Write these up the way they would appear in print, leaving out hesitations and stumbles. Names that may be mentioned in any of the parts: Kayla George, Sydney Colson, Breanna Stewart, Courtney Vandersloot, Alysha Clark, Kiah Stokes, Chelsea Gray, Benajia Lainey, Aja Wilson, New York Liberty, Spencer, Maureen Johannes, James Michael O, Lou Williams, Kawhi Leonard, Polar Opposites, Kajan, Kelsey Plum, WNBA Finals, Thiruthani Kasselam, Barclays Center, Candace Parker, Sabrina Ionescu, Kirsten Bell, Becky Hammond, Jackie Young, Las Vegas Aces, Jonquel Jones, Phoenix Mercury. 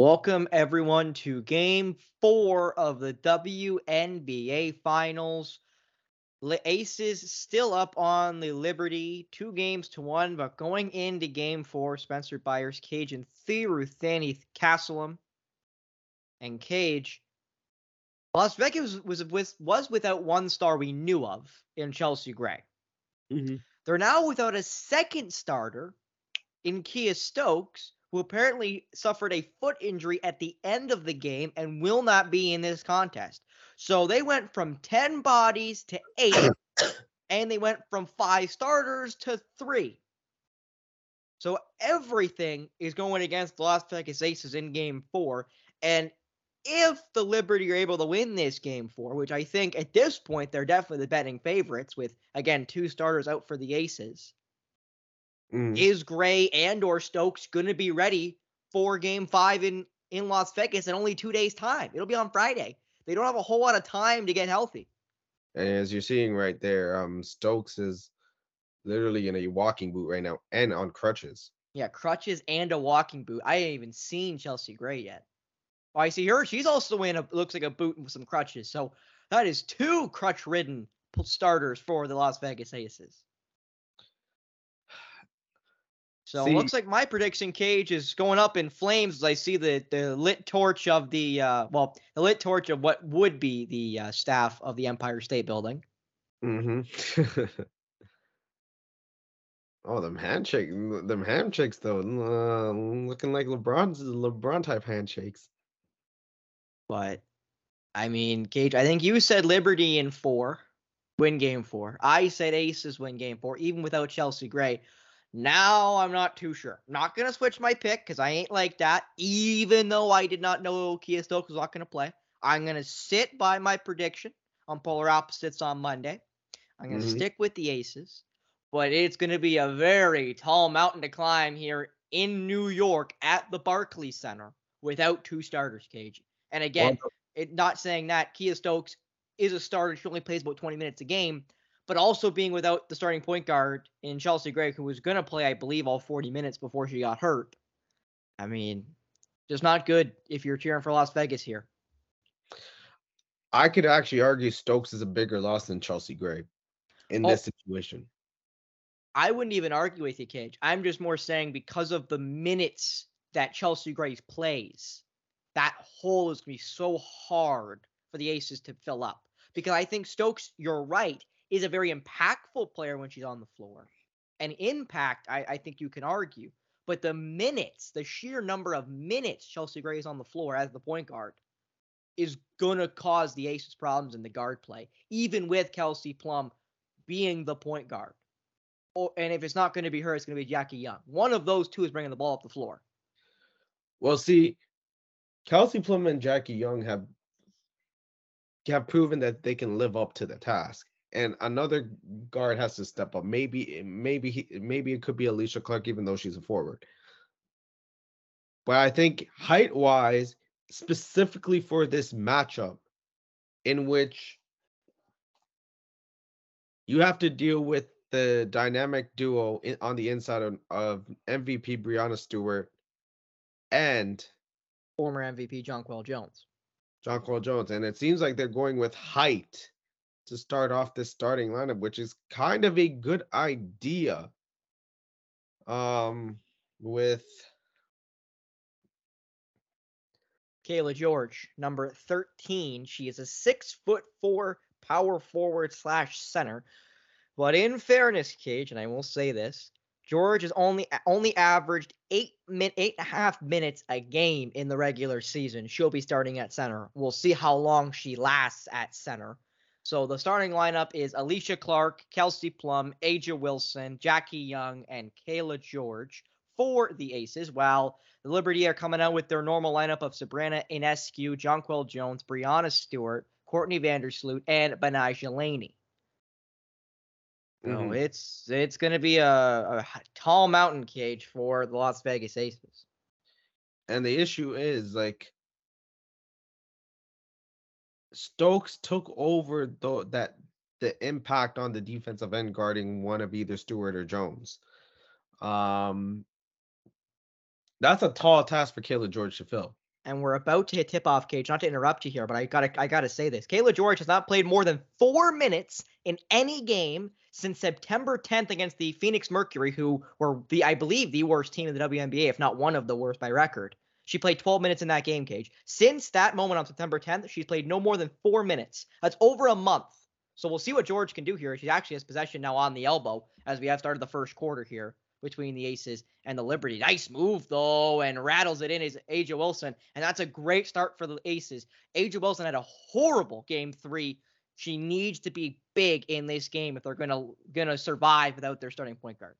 Welcome, everyone, to Game 4 of the WNBA Finals. Aces still up on the Liberty, 2-1, but going into Game 4, Spencer, Byers, Cage, and Thiruthani Kasselam. And Cage, Las Vegas was without one star we knew of in Chelsea Gray. Mm-hmm. They're now without a second starter in Kiah Stokes, who apparently suffered a foot injury at the end of the game and will not be in this contest. So they went from 10 bodies to 8, and they went from 5 starters to 3. So everything is going against the Las Vegas Aces in Game 4, and if the Liberty are able to win this Game 4, which I think at this point they're definitely the betting favorites with, again, 2 starters out for the Aces, is Gray and or Stokes going to be ready for Game 5 in Las Vegas in only 2 days' time? It'll be on Friday. They don't have a whole lot of time to get healthy. And as you're seeing right there, Stokes is literally in a walking boot right now and on crutches. Yeah, crutches and a walking boot. I haven't even seen Chelsea Gray yet. Oh, I see her. She's also in a, looks like a boot with some crutches. So that is 2 crutch-ridden starters for the Las Vegas Aces. So it looks like my prediction, Cage, is going up in flames as I see the lit torch of the lit torch of what would be the staff of the Empire State Building. Mm-hmm. Oh, them handshakes though, looking like LeBron type handshakes. But I mean, Cage, I think you said Liberty in 4, win Game 4. I said Aces win Game 4, even without Chelsea Gray. Now I'm not too sure. Not going to switch my pick because I ain't like that, even though I did not know Kiah Stokes was not going to play. I'm going to sit by my prediction on Polar Opposites on Monday. I'm going to stick with the Aces, but it's going to be a very tall mountain to climb here in New York at the Barclays Center without 2 starters, Cage. And again, not saying that Kiah Stokes is a starter. She only plays about 20 minutes a game, but also being without the starting point guard in Chelsea Gray, who was going to play, I believe, all 40 minutes before she got hurt. I mean, just not good if you're cheering for Las Vegas here. I could actually argue Stokes is a bigger loss than Chelsea Gray in this situation. I wouldn't even argue with you, Cage. I'm just more saying because of the minutes that Chelsea Gray plays, that hole is going to be so hard for the Aces to fill up. Because I think Stokes, you're right, is a very impactful player when she's on the floor. And impact, I think you can argue. But the minutes, the sheer number of minutes Chelsea Gray is on the floor as the point guard is going to cause the Aces problems in the guard play, even with Kelsey Plum being the point guard. And if it's not going to be her, it's going to be Jackie Young. One of those two is bringing the ball up the floor. Well, see, Kelsey Plum and Jackie Young have proven that they can live up to the task. And another guard has to step up. Maybe it could be Alysha Clark, even though she's a forward. But I think height-wise, specifically for this matchup, in which you have to deal with the dynamic duo on the inside of MVP Breanna Stewart and former MVP Jonquel Jones. And it seems like they're going with height to start off this starting lineup, which is kind of a good idea with Kayla George, number 13. She is a 6'4" power forward / center. But in fairness, Cage, and I will say this, George has only averaged 8.5 minutes a game in the regular season. She'll be starting at center. We'll see how long she lasts at center. So the starting lineup is Alysha Clark, Kelsey Plum, Aja Wilson, Jackie Young, and Kayla George for the Aces, while the Liberty are coming out with their normal lineup of Sabrina Ionescu, Jonquel Jones, Breanna Stewart, Courtney Vandersloot, and Benajia Lainey. So it's going to be a tall mountain, Cage, for the Las Vegas Aces. And the issue is, like, Stokes took over the impact on the defensive end guarding one of either Stewart or Jones. That's a tall task for Kayla George to fill. and we're about to hit tip-off, Cage. Not to interrupt you here, but I gotta say this. Kayla George has not played more than 4 minutes in any game since September 10th against the Phoenix Mercury, who were, I believe, the worst team in the WNBA, if not one of the worst by record. She played 12 minutes in that game, Cage. Since that moment on September 10th, she's played no more than 4 minutes. That's over a month. So we'll see what George can do here. She actually has possession now on the elbow as we have started the first quarter here between the Aces and the Liberty. Nice move, though, and rattles it in is Aja Wilson. And that's a great start for the Aces. Aja Wilson had a horrible game three. She needs to be big in this game if they're gonna survive without their starting point guard.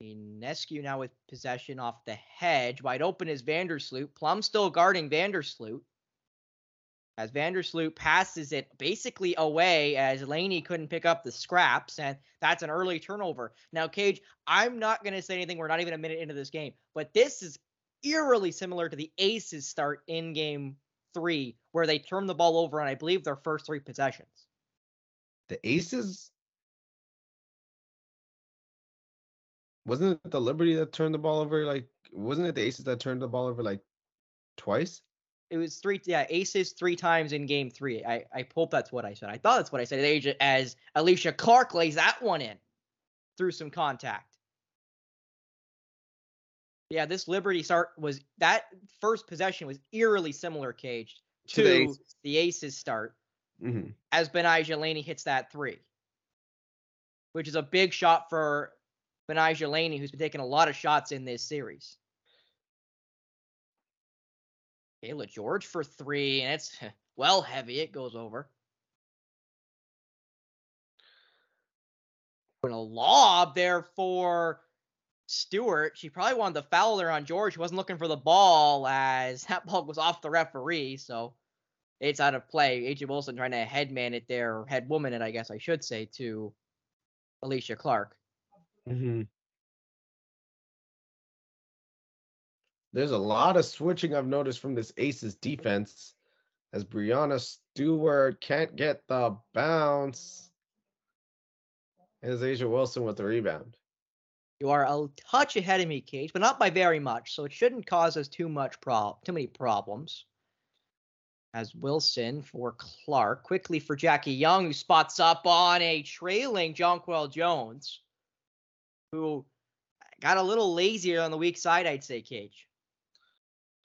Ionescu now with possession off the hedge. Wide open is Vandersloot. Plum still guarding Vandersloot. As Vandersloot passes it basically away as Lainey couldn't pick up the scraps, and that's an early turnover. Now, Cage, I'm not going to say anything. We're not even a minute into this game, but this is eerily similar to the Aces start in game three, where they turned the ball over on, I believe, their first three possessions. The Aces? Wasn't it the Liberty that turned the ball over? Wasn't it the Aces that turned the ball over, twice? It was three, yeah, Aces three times in game three. I hope that's what I said. I thought that's what I said, as Alysha Clark lays that one in through some contact. Yeah, this Liberty start was, that first possession was eerily similar, Cage, to the Aces start, as Benajia Lainey hits that three, which is a big shot for Benajia Lainey, who's been taking a lot of shots in this series. Kayla George for three, and it's well heavy. It goes over. And a lob there for Stewart. She probably wanted the foul there on George. She wasn't looking for the ball as that ball was off the referee, so it's out of play. Aja Wilson trying to headman it there, or headwoman it, I guess I should say, to Alysha Clark. There's a lot of switching I've noticed from this Aces defense as Breanna Stewart can't get the bounce. As Aja Wilson with the rebound. You are a touch ahead of me, Cage, but not by very much, so it shouldn't cause us too many problems. As Wilson for Clark, quickly for Jackie Young, who spots up on a trailing Jonquel Jones, who got a little lazier on the weak side, I'd say, Cage.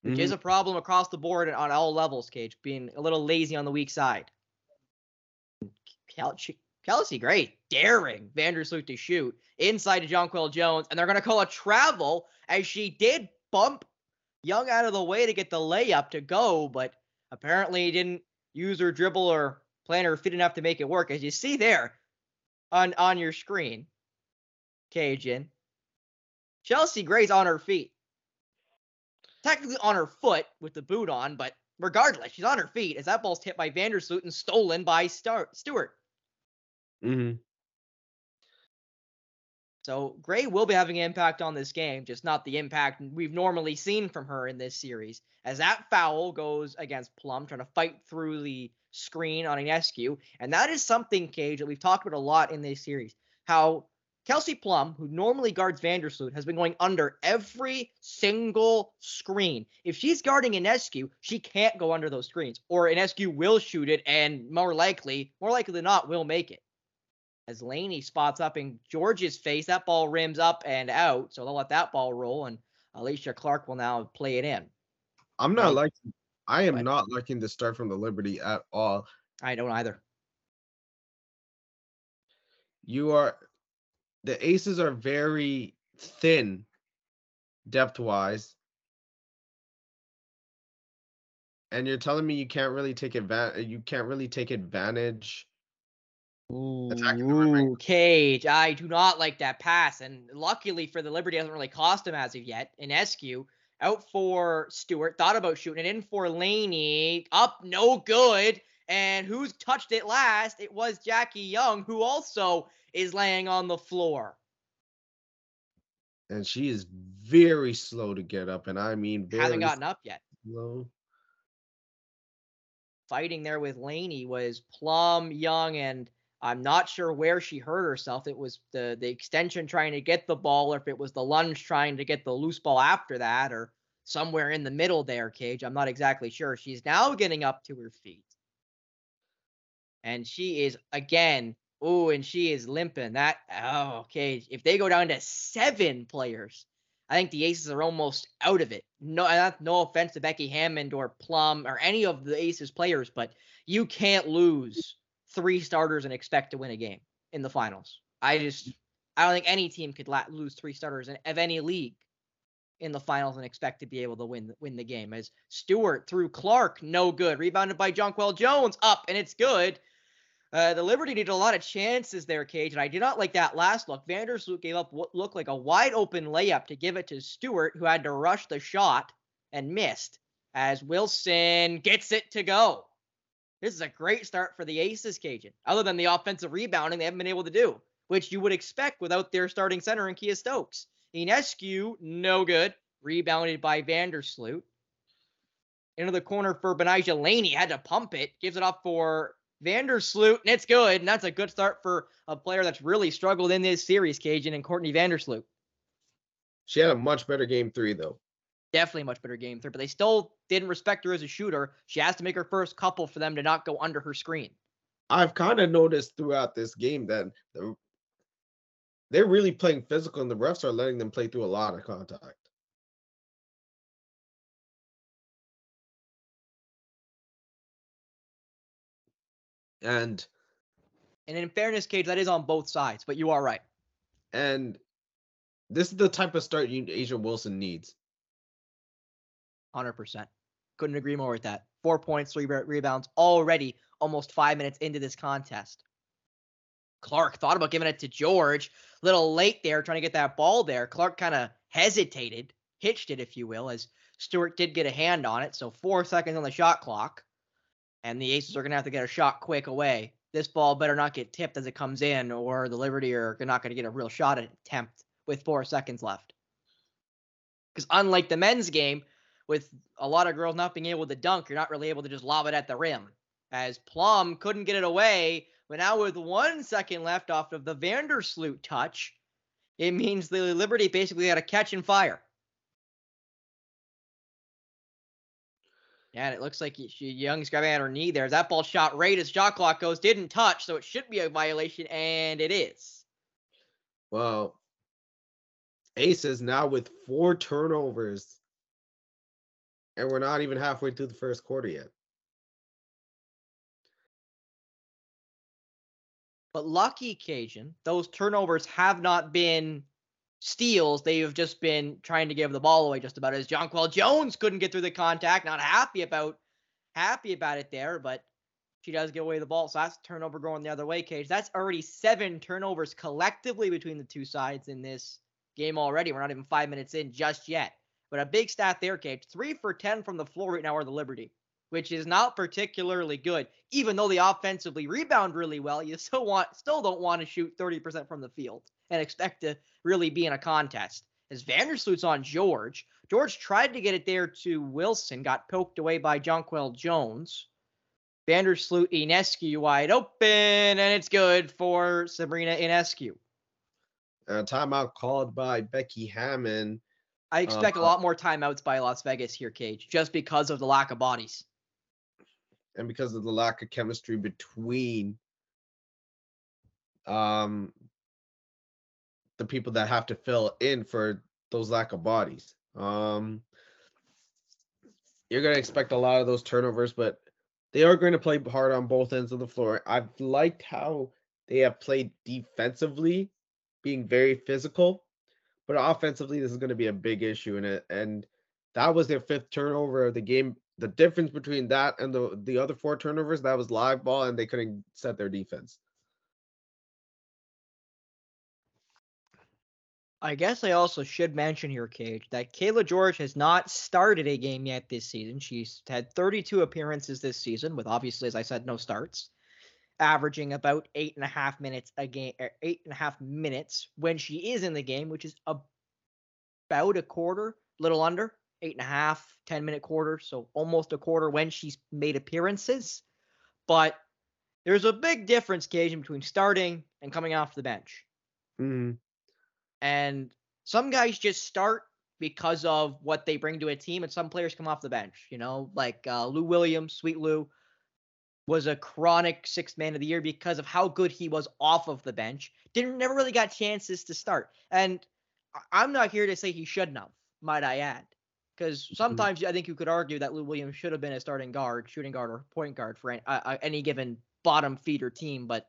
Which is a problem across the board and on all levels, Cage, being a little lazy on the weak side. Chelsea Gray daring Vandersloot to shoot inside to Jonquel Jones, and they're going to call a travel, as she did bump Young out of the way to get the layup to go, but apparently didn't use her dribble or plant her feet enough to make it work, as you see there on your screen, Kajan. Chelsea Gray's on her feet. Technically on her foot with the boot on, but regardless, she's on her feet as that ball's hit by Vandersloot and stolen by Stewart. So Gray will be having an impact on this game, just not the impact we've normally seen from her in this series. As that foul goes against Plum, trying to fight through the screen on Ionescu. And that is something, Cage, that we've talked about a lot in this series. How Kelsey Plum, who normally guards Vandersloot, has been going under every single screen. If she's guarding Ionescu, she can't go under those screens, or Ionescu will shoot it and more likely than not, will make it. As Lainey spots up in George's face, that ball rims up and out, so they'll let that ball roll, and Alysha Clark will now play it in. I am not liking the start from the Liberty at all. I don't either. The Aces are very thin depth-wise. And you're telling me you can't really take advantage. Ooh, Cage, I do not like that pass. And luckily for the Liberty, it hasn't really cost him as of yet. Ionescu out for Stewart. Thought about shooting it in for Lainey. Up, no good. And who's touched it last? It was Jackie Young, who also is laying on the floor. And she is very slow to get up, and I mean very hasn't gotten up yet. Slow. Fighting there with Lainey was Plum, Young, and I'm not sure where she hurt herself. It was the extension trying to get the ball, or if it was the lunge trying to get the loose ball after that, or somewhere in the middle there, Cage. I'm not exactly sure. She's now getting up to her feet. And she is, again, ooh, and she is limping. That, oh, Cage. If they go down to 7 players, I think the Aces are almost out of it. No offense to Becky Hammond or Plum or any of the Aces players, but you can't lose 3 starters and expect to win a game in the finals. I don't think any team could lose 3 starters of any league in the finals and expect to be able to win the game. As Stewart threw Clark, no good. Rebounded by Jonquel Jones, up, and it's good. The Liberty did a lot of chances there, Cage, and I did not like that last look. Vandersloot gave up what looked like a wide-open layup to give it to Stewart, who had to rush the shot and missed, as Wilson gets it to go. This is a great start for the Aces, Cajun. Other than the offensive rebounding, they haven't been able to do, which you would expect without their starting center in Kiah Stokes. Ionescu, no good, rebounded by Vandersloot. Into the corner for Benajia Lainey, had to pump it, gives it up for Vandersloot, and it's good. And that's a good start for a player that's really struggled in this series, Cajun, and Courtney Vandersloot. She had a much better game 3, though. Definitely much better game 3, but they still didn't respect her as a shooter. She has to make her first couple for them to not go under her screen. I've kind of noticed throughout this game that they're really playing physical, and the refs are letting them play through a lot of contact. And in fairness, Cage, that is on both sides, but you are right. And this is the type of start Aja Wilson needs. 100%. Couldn't agree more with that. 4 points, 3 rebounds already, almost 5 minutes into this contest. Clark thought about giving it to George. A little late there, trying to get that ball there. Clark kind of hesitated, hitched it, if you will, as Stewart did get a hand on it. So 4 seconds on the shot clock. And the Aces are going to have to get a shot quick away. This ball better not get tipped as it comes in, or the Liberty are not going to get a real shot attempt with 4 seconds left. Because unlike the men's game, with a lot of girls not being able to dunk, you're not really able to just lob it at the rim. As Plum couldn't get it away, but now with 1 second left off of the Vandersloot touch, it means the Liberty basically had a catch and fire. Yeah, and it looks like Young's grabbing at her knee there. That ball shot right as shot clock goes, didn't touch, so it should be a violation, and it is. Well, Aces now with 4 turnovers. And we're not even halfway through the first quarter yet. But lucky, Kajan, those turnovers have not been steals. They have just been trying to give the ball away just about as Jonquel Jones couldn't get through the contact. Not happy about it there, but she does get away the ball. So that's turnover going the other way, Cage. That's already 7 turnovers collectively between the two sides in this game already. We're not even 5 minutes in just yet. But a big stat there, Cage. 3 for 10 from the floor right now are the Liberty, which is not particularly good. Even though they offensively rebound really well, you still don't want to shoot 30% from the field and expect to really be in a contest. As Vandersloot's on George. George tried to get it there to Wilson, got poked away by Jonquel Jones. Vandersloot, Ionescu wide open, and it's good for Sabrina Ionescu. A timeout called by Becky Hammond. I expect a lot more timeouts by Las Vegas here, Cage, just because of the lack of bodies. And because of the lack of chemistry between the people that have to fill in for those lack of bodies. You're going to expect a lot of those turnovers, but they are going to play hard on both ends of the floor. I've liked how they have played defensively, being very physical. But offensively, this is going to be a big issue in it. And that was their 5th turnover of the game. The difference between that and the other 4 turnovers, that was live ball, and they couldn't set their defense. I guess I also should mention here, Cage, that Kayla George has not started a game yet this season. She's had 32 appearances this season with, obviously, as I said, no starts, averaging about 8.5 minutes a game, or 8.5 minutes when she is in the game, which is about a quarter, little under 8.5, 10-minute quarter. So almost a quarter when she's made appearances. But there's a big difference, Cajun, between starting and coming off the bench. Mm-hmm. And some guys just start because of what they bring to a team, and some players come off the bench, you know, like Lou Williams. Sweet Lou was a chronic sixth man of the year because of how good he was off of the bench. Never really got chances to start. And I'm not here to say he shouldn't have, might I add, because sometimes I think you could argue that Lou Williams should have been a starting guard, shooting guard, or point guard for any given bottom feeder team. But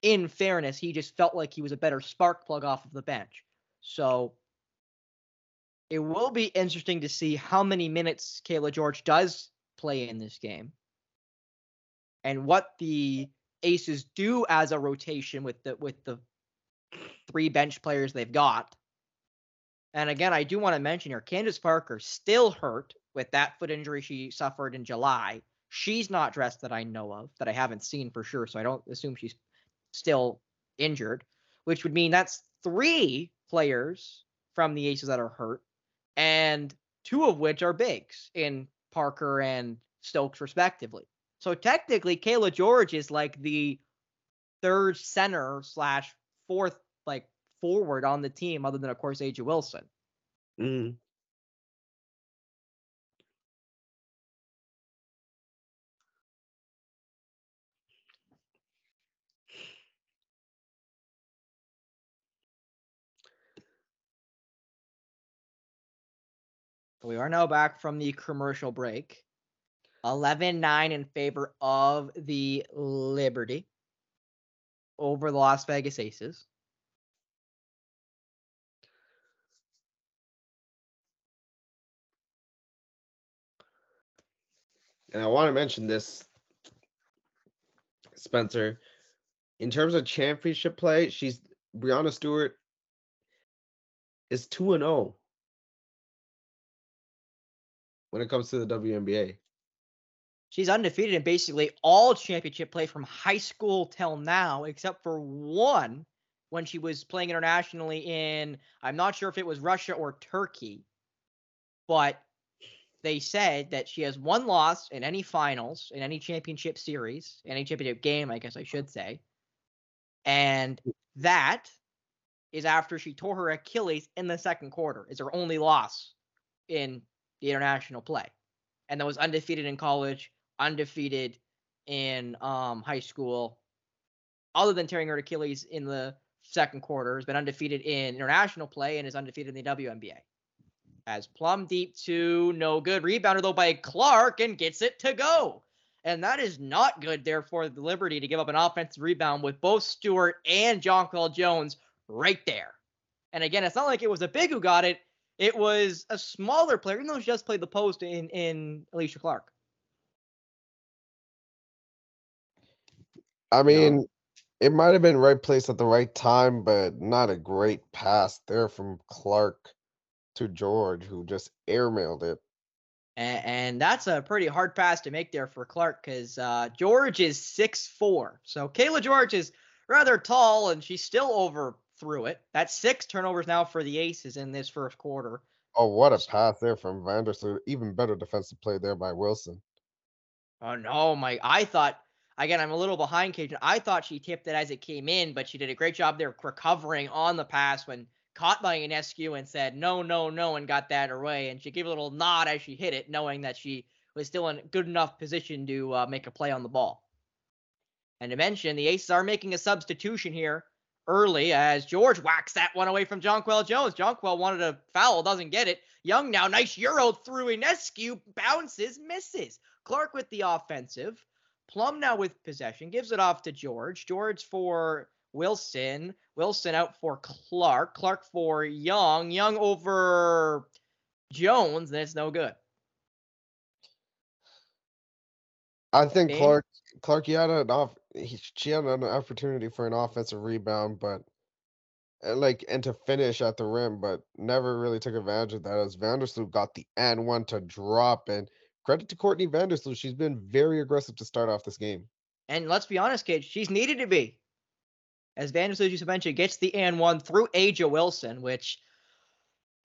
in fairness, he just felt like he was a better spark plug off of the bench. So it will be interesting to see how many minutes Kayla George does play in this game and what the Aces do as a rotation with the three bench players they've got. And again, I do want to mention here, Candace Parker still hurt with that foot injury she suffered in July. She's not dressed that I know of, that I haven't seen for sure, so I don't assume she's still injured, which would mean that's three players from the Aces that are hurt, and two of which are bigs in Parker and Stokes, respectively. So technically, Kayla George is like the third center / fourth forward on the team, other than, of course, Aja Wilson. Mm. We are now back from the commercial break. 11-9 in favor of the Liberty over the Las Vegas Aces. And I want to mention this, Spencer. In terms of championship play, Breanna Stewart is 2-0 when it comes to the WNBA. She's undefeated in basically all championship play from high school till now, except for one when she was playing internationally in, I'm not sure if it was Russia or Turkey, but they said that she has one loss in any finals, in any championship series, any championship game, I guess I should say. And that is after she tore her Achilles in the second quarter. It's her only loss in the international play. And that was undefeated in college, undefeated in high school. Other than tearing her Achilles in the second quarter, has been undefeated in international play and is undefeated in the WNBA. As Plum deep to no good. Rebounder, though, by Clark, and gets it to go. And that is not good, therefore, the Liberty to give up an offensive rebound with both Stewart and Jonquel Jones right there. And again, it's not like it was a big who got it. It was a smaller player, even though she just played the post in Alysha Clark. I mean, it might have been right place at the right time, but not a great pass there from Clark to George, who just airmailed it. And that's a pretty hard pass to make there for Clark, because George is 6'4". So Kayla George is rather tall, and she still overthrew it. That's 6 turnovers now for the Aces in this first quarter. Oh, what a pass there from Vandersloot. Even better defensive play there by Wilson. Oh, no, I thought, again, I'm a little behind Kajan. I thought she tipped it as it came in, but she did a great job there recovering on the pass when caught by Ionescu and said, no, no, no, and got that away. And she gave a little nod as she hit it, knowing that she was still in good enough position to make a play on the ball. And to mention, the Aces are making a substitution here early as George whacks that one away from Jonquel Jones. Jonquel wanted a foul, doesn't get it. Young now, nice euro through Ionescu, bounces, misses. Clark with the offensive. Plum now with possession, gives it off to George. George for Wilson. Wilson out for Clark. Clark for Young. Young over Jones, and it's no good. I think Clark she had an opportunity for an offensive rebound, but and to finish at the rim, but never really took advantage of that, as Vandersloot got the and one to drop. And credit to Courtney Vandersloot. She's been very aggressive to start off this game. And let's be honest, Cage, she's needed to be. As Vandersloot, you mentioned, gets the and one through Aja Wilson, which,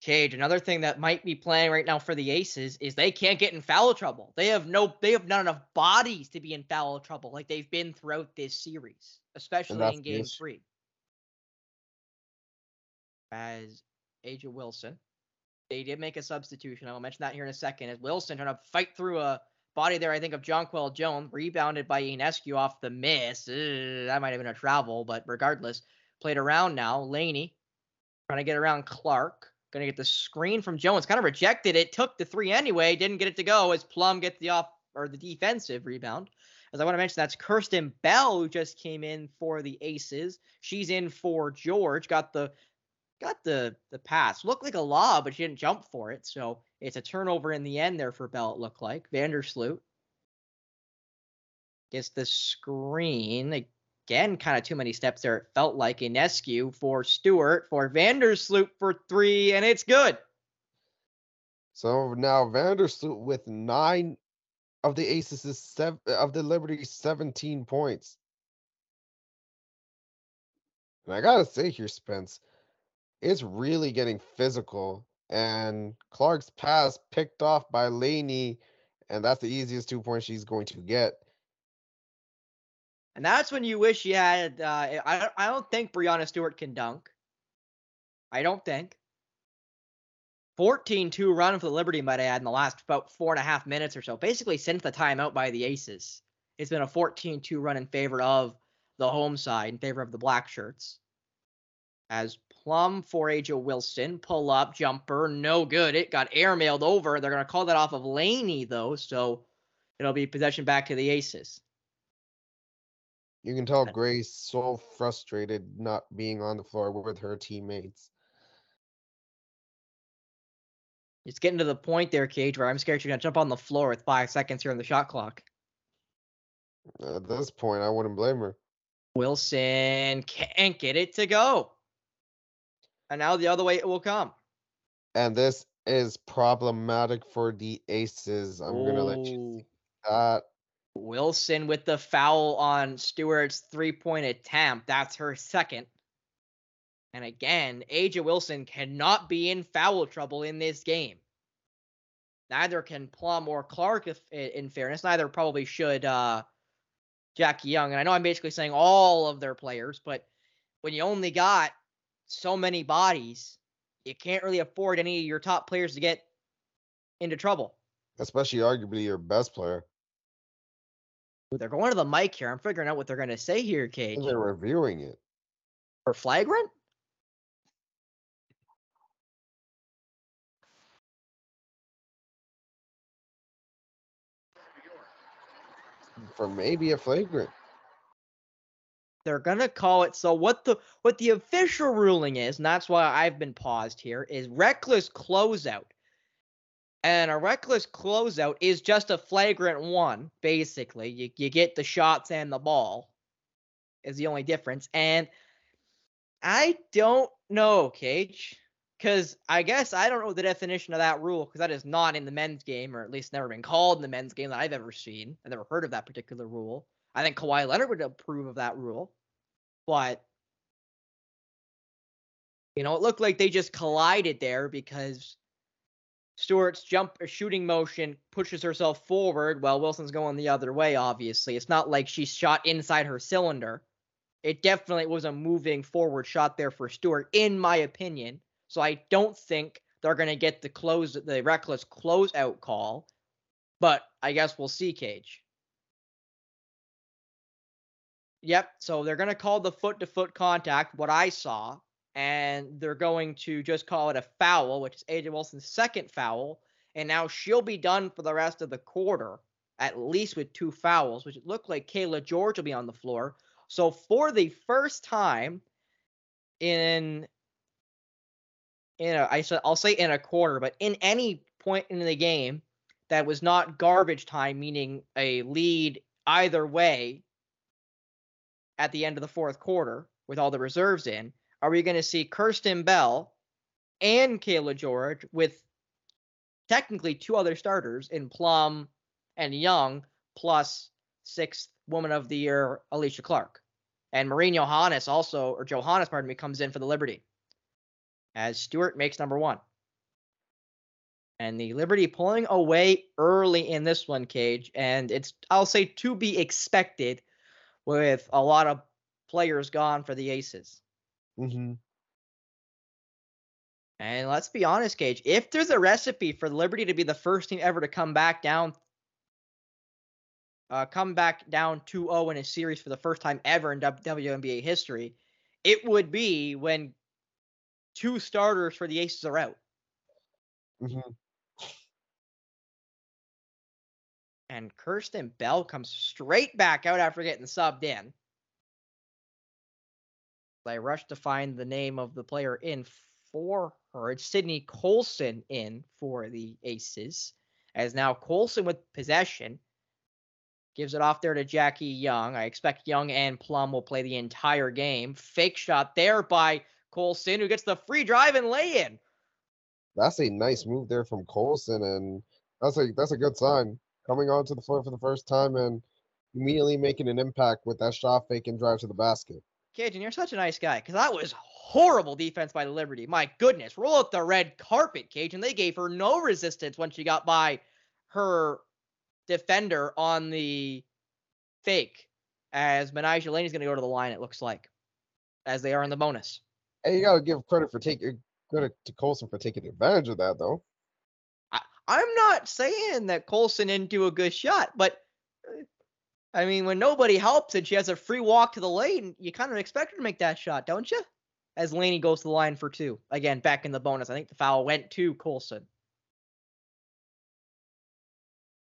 Cage, another thing that might be playing right now for the Aces is they can't get in foul trouble. They have not enough bodies to be in foul trouble like they've been throughout this series, especially in Game 3. As Aja Wilson they did make a substitution. I will mention that here in a second. As Wilson turned up, fight through a body there, I think, of Jonquel Jones, rebounded by Ionescu off the miss. That might have been a travel, but regardless, played around now. Lainey trying to get around Clark. Going to get the screen from Jones. Kind of rejected it. Took the three anyway. Didn't get it to go as Plum gets the off or the defensive rebound. As I want to mention, that's Kirsten Bell who just came in for the Aces. She's in for George. Got the pass. Looked like a lob, but she didn't jump for it. So it's a turnover in the end there for Bell, it looked like. Vandersloot gets the screen. Again, kind of too many steps there. It felt like Ionescu for Stewart, for Vandersloot for three, and it's good. So now Vandersloot with 9 of the Aces, 7 of the Liberty, 17 points. And I gotta say here, Spence, it's really getting physical. And Clark's pass picked off by Lainey, and that's the easiest 2 points she's going to get. And that's when you wish you had. I don't think Breanna Stewart can dunk. I don't think. 14-2 run for the Liberty, might I add, in the last about 4.5 minutes or so. Basically, since the timeout by the Aces, it's been a 14-2 run in favor of the home side, in favor of the black shirts. As Plum for Aja Wilson, pull up, jumper, no good. It got airmailed over. They're going to call that off of Lainey, though, so it'll be possession back to the Aces. You can tell Gray's so frustrated not being on the floor with her teammates. It's getting to the point there, Cage, where I'm scared she's going to jump on the floor with 5 seconds here on the shot clock. At this point, I wouldn't blame her. Wilson can't get it to go. And now the other way it will come. And this is problematic for the Aces. I'm going to let you see that. Wilson with the foul on Stewart's three-point attempt. That's her second. And again, Aja Wilson cannot be in foul trouble in this game. Neither can Plum or Clark, if, in fairness. Neither probably should Jackie Young. And I know I'm basically saying all of their players, but when you only got so many bodies, you can't really afford any of your top players to get into trouble. Especially arguably your best player. They're going to the mic here. I'm figuring out what they're going to say here, Cage. They're reviewing it. For flagrant? For maybe a flagrant. They're going to call it. So what the official ruling is, and that's why I've been paused here, is reckless closeout. And a reckless closeout is just a flagrant one, basically. You get the shots and the ball is the only difference. And I don't know, Cage, because I guess I don't know the definition of that rule, because that is not in the men's game, or at least never been called in the men's game that I've ever seen. I've never heard of that particular rule. I think Kawhi Leonard would approve of that rule. But, you know, it looked like they just collided there because Stewart's jump or shooting motion pushes herself forward while Wilson's going the other way, obviously. It's not like she shot inside her cylinder. It definitely was a moving forward shot there for Stewart, in my opinion. So I don't think they're going to get the reckless closeout call. But I guess we'll see, Cage. Yep, so they're going to call the foot-to-foot contact, what I saw. And they're going to just call it a foul, which is Aja Wilson's second foul. And now she'll be done for the rest of the quarter, at least with 2 fouls, which it looked like Kayla George will be on the floor. So for the first time in a quarter, but in any point in the game that was not garbage time, meaning a lead either way at the end of the fourth quarter with all the reserves in, are we going to see Kirsten Bell and Kayla George with technically 2 other starters in Plum and Young, plus 6th Woman of the Year, Alysha Clark? And Maureen Johannes also, or Johannes, pardon me, comes in for the Liberty as Stewart makes number 1. And the Liberty pulling away early in this one, Cage. And it's, I'll say, to be expected with a lot of players gone for the Aces. Mm-hmm. And let's be honest, Cage, if there's a recipe for Liberty to be the first team ever to come back down 2-0 in a series for the first time ever in WNBA history, it would be when two starters for the Aces are out. Mm-hmm. And Kirsten Bell comes straight back out after getting subbed in. I rushed to find the name of the player in for her. It's Sydney Colson in for the Aces. As now Colson with possession. Gives it off there to Jackie Young. I expect Young and Plum will play the entire game. Fake shot there by Colson, who gets the free drive and lay in. That's a nice move there from Colson, and that's a good sign. Coming onto the floor for the first time and immediately making an impact with that shot fake and drive to the basket. Kajan, you're such a nice guy, because that was horrible defense by Liberty. My goodness, roll up the red carpet, Kajan. They gave her no resistance when she got by her defender on the fake. As Benajia Lainey is going to go to the line, it looks like, as they are in the bonus. And you got to give credit to Colson for taking advantage of that, though. I'm not saying that Colson didn't do a good shot, but I mean, when nobody helps and she has a free walk to the lane, you kind of expect her to make that shot, don't you? As Lainey goes to the line for two. Again, back in the bonus. I think the foul went to Colson.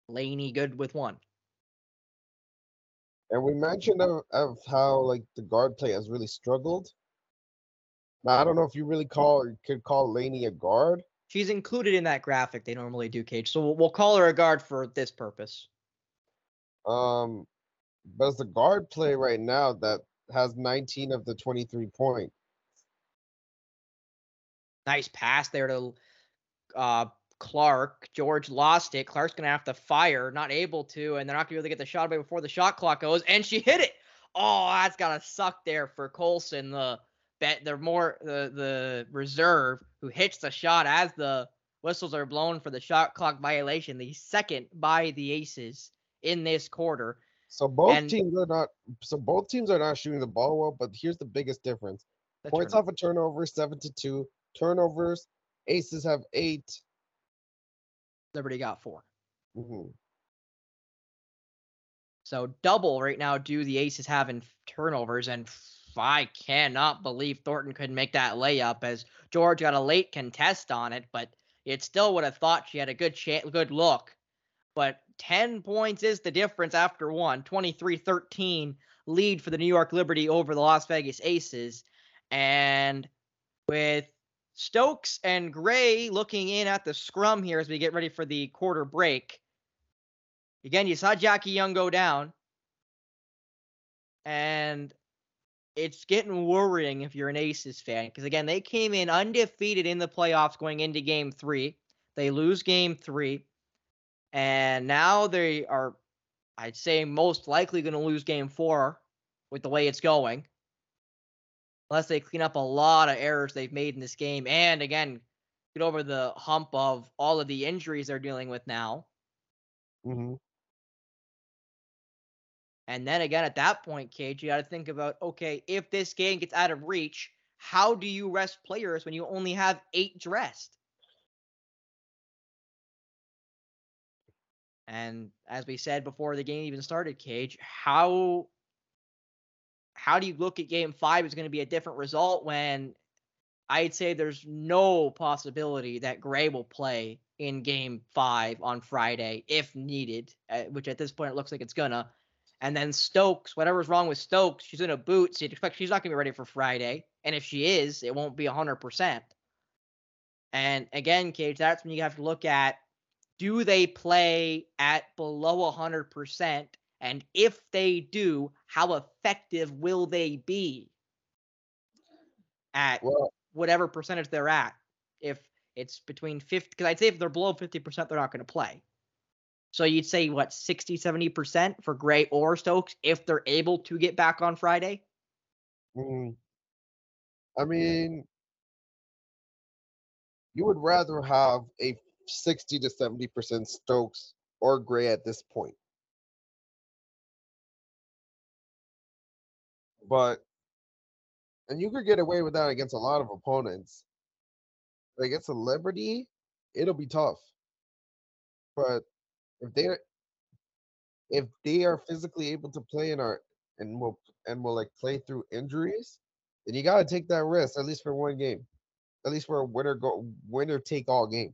Lainey good with one. And we mentioned of how like the guard play has really struggled. Now, I don't know if you really could call Lainey a guard. She's included in that graphic they normally do, Cage. So we'll call her a guard for this purpose. But it's the guard play right now that has 19 of the 23 points. Nice pass there to Clark. George lost it. Clark's going to have to fire, not able to, and they're not going to be able to get the shot away before the shot clock goes, and she hit it. Oh, that's got to suck there for Colson, the reserve who hits the shot as the whistles are blown for the shot clock violation, the second by the Aces in this quarter. So both teams are not shooting the ball well, but here's the biggest difference. Points off a turnover, 7-2. Turnovers, Aces have 8. Liberty got 4. Mm-hmm. So double right now do the Aces have in turnovers, and I cannot believe Thornton couldn't make that layup as George got a late contest on it, but it still would have thought she had a good look. But 10 points is the difference after one. 23-13 lead for the New York Liberty over the Las Vegas Aces. And with Stokes and Gray looking in at the scrum here as we get ready for the quarter break. Again, you saw Jackie Young go down. And it's getting worrying if you're an Aces fan because, again, they came in undefeated in the playoffs going into Game 3. They lose Game 3, and now they are, I'd say, most likely going to lose Game 4 with the way it's going, unless they clean up a lot of errors they've made in this game and, again, get over the hump of all of the injuries they're dealing with now. Mm-hmm. And then again, at that point, Cage, you got to think about, okay, if this game gets out of reach, how do you rest players when you only have 8 dressed? And as we said before the game even started, Cage, how do you look at Game 5 is going to be a different result when I'd say there's no possibility that Gray will play in Game 5 on Friday if needed, which at this point it looks like it's going to. And then Stokes, whatever's wrong with Stokes, she's in a boot, so you'd expect she's not going to be ready for Friday. And if she is, it won't be 100%. And again, Cage, that's when you have to look at, do they play at below 100%? And if they do, how effective will they be at whatever percentage they're at? If it's between 50, because I'd say if they're below 50%, they're not going to play. So you'd say, 60, 70% for Gray or Stokes if they're able to get back on Friday? Mm. I mean, you would rather have a 60 to 70% Stokes or Gray at this point. But, and you could get away with that against a lot of opponents. against the Liberty, it'll be tough. But if they are physically able to play and are and will like play through injuries, then you gotta take that risk at least for one game, at least for a winner take all game.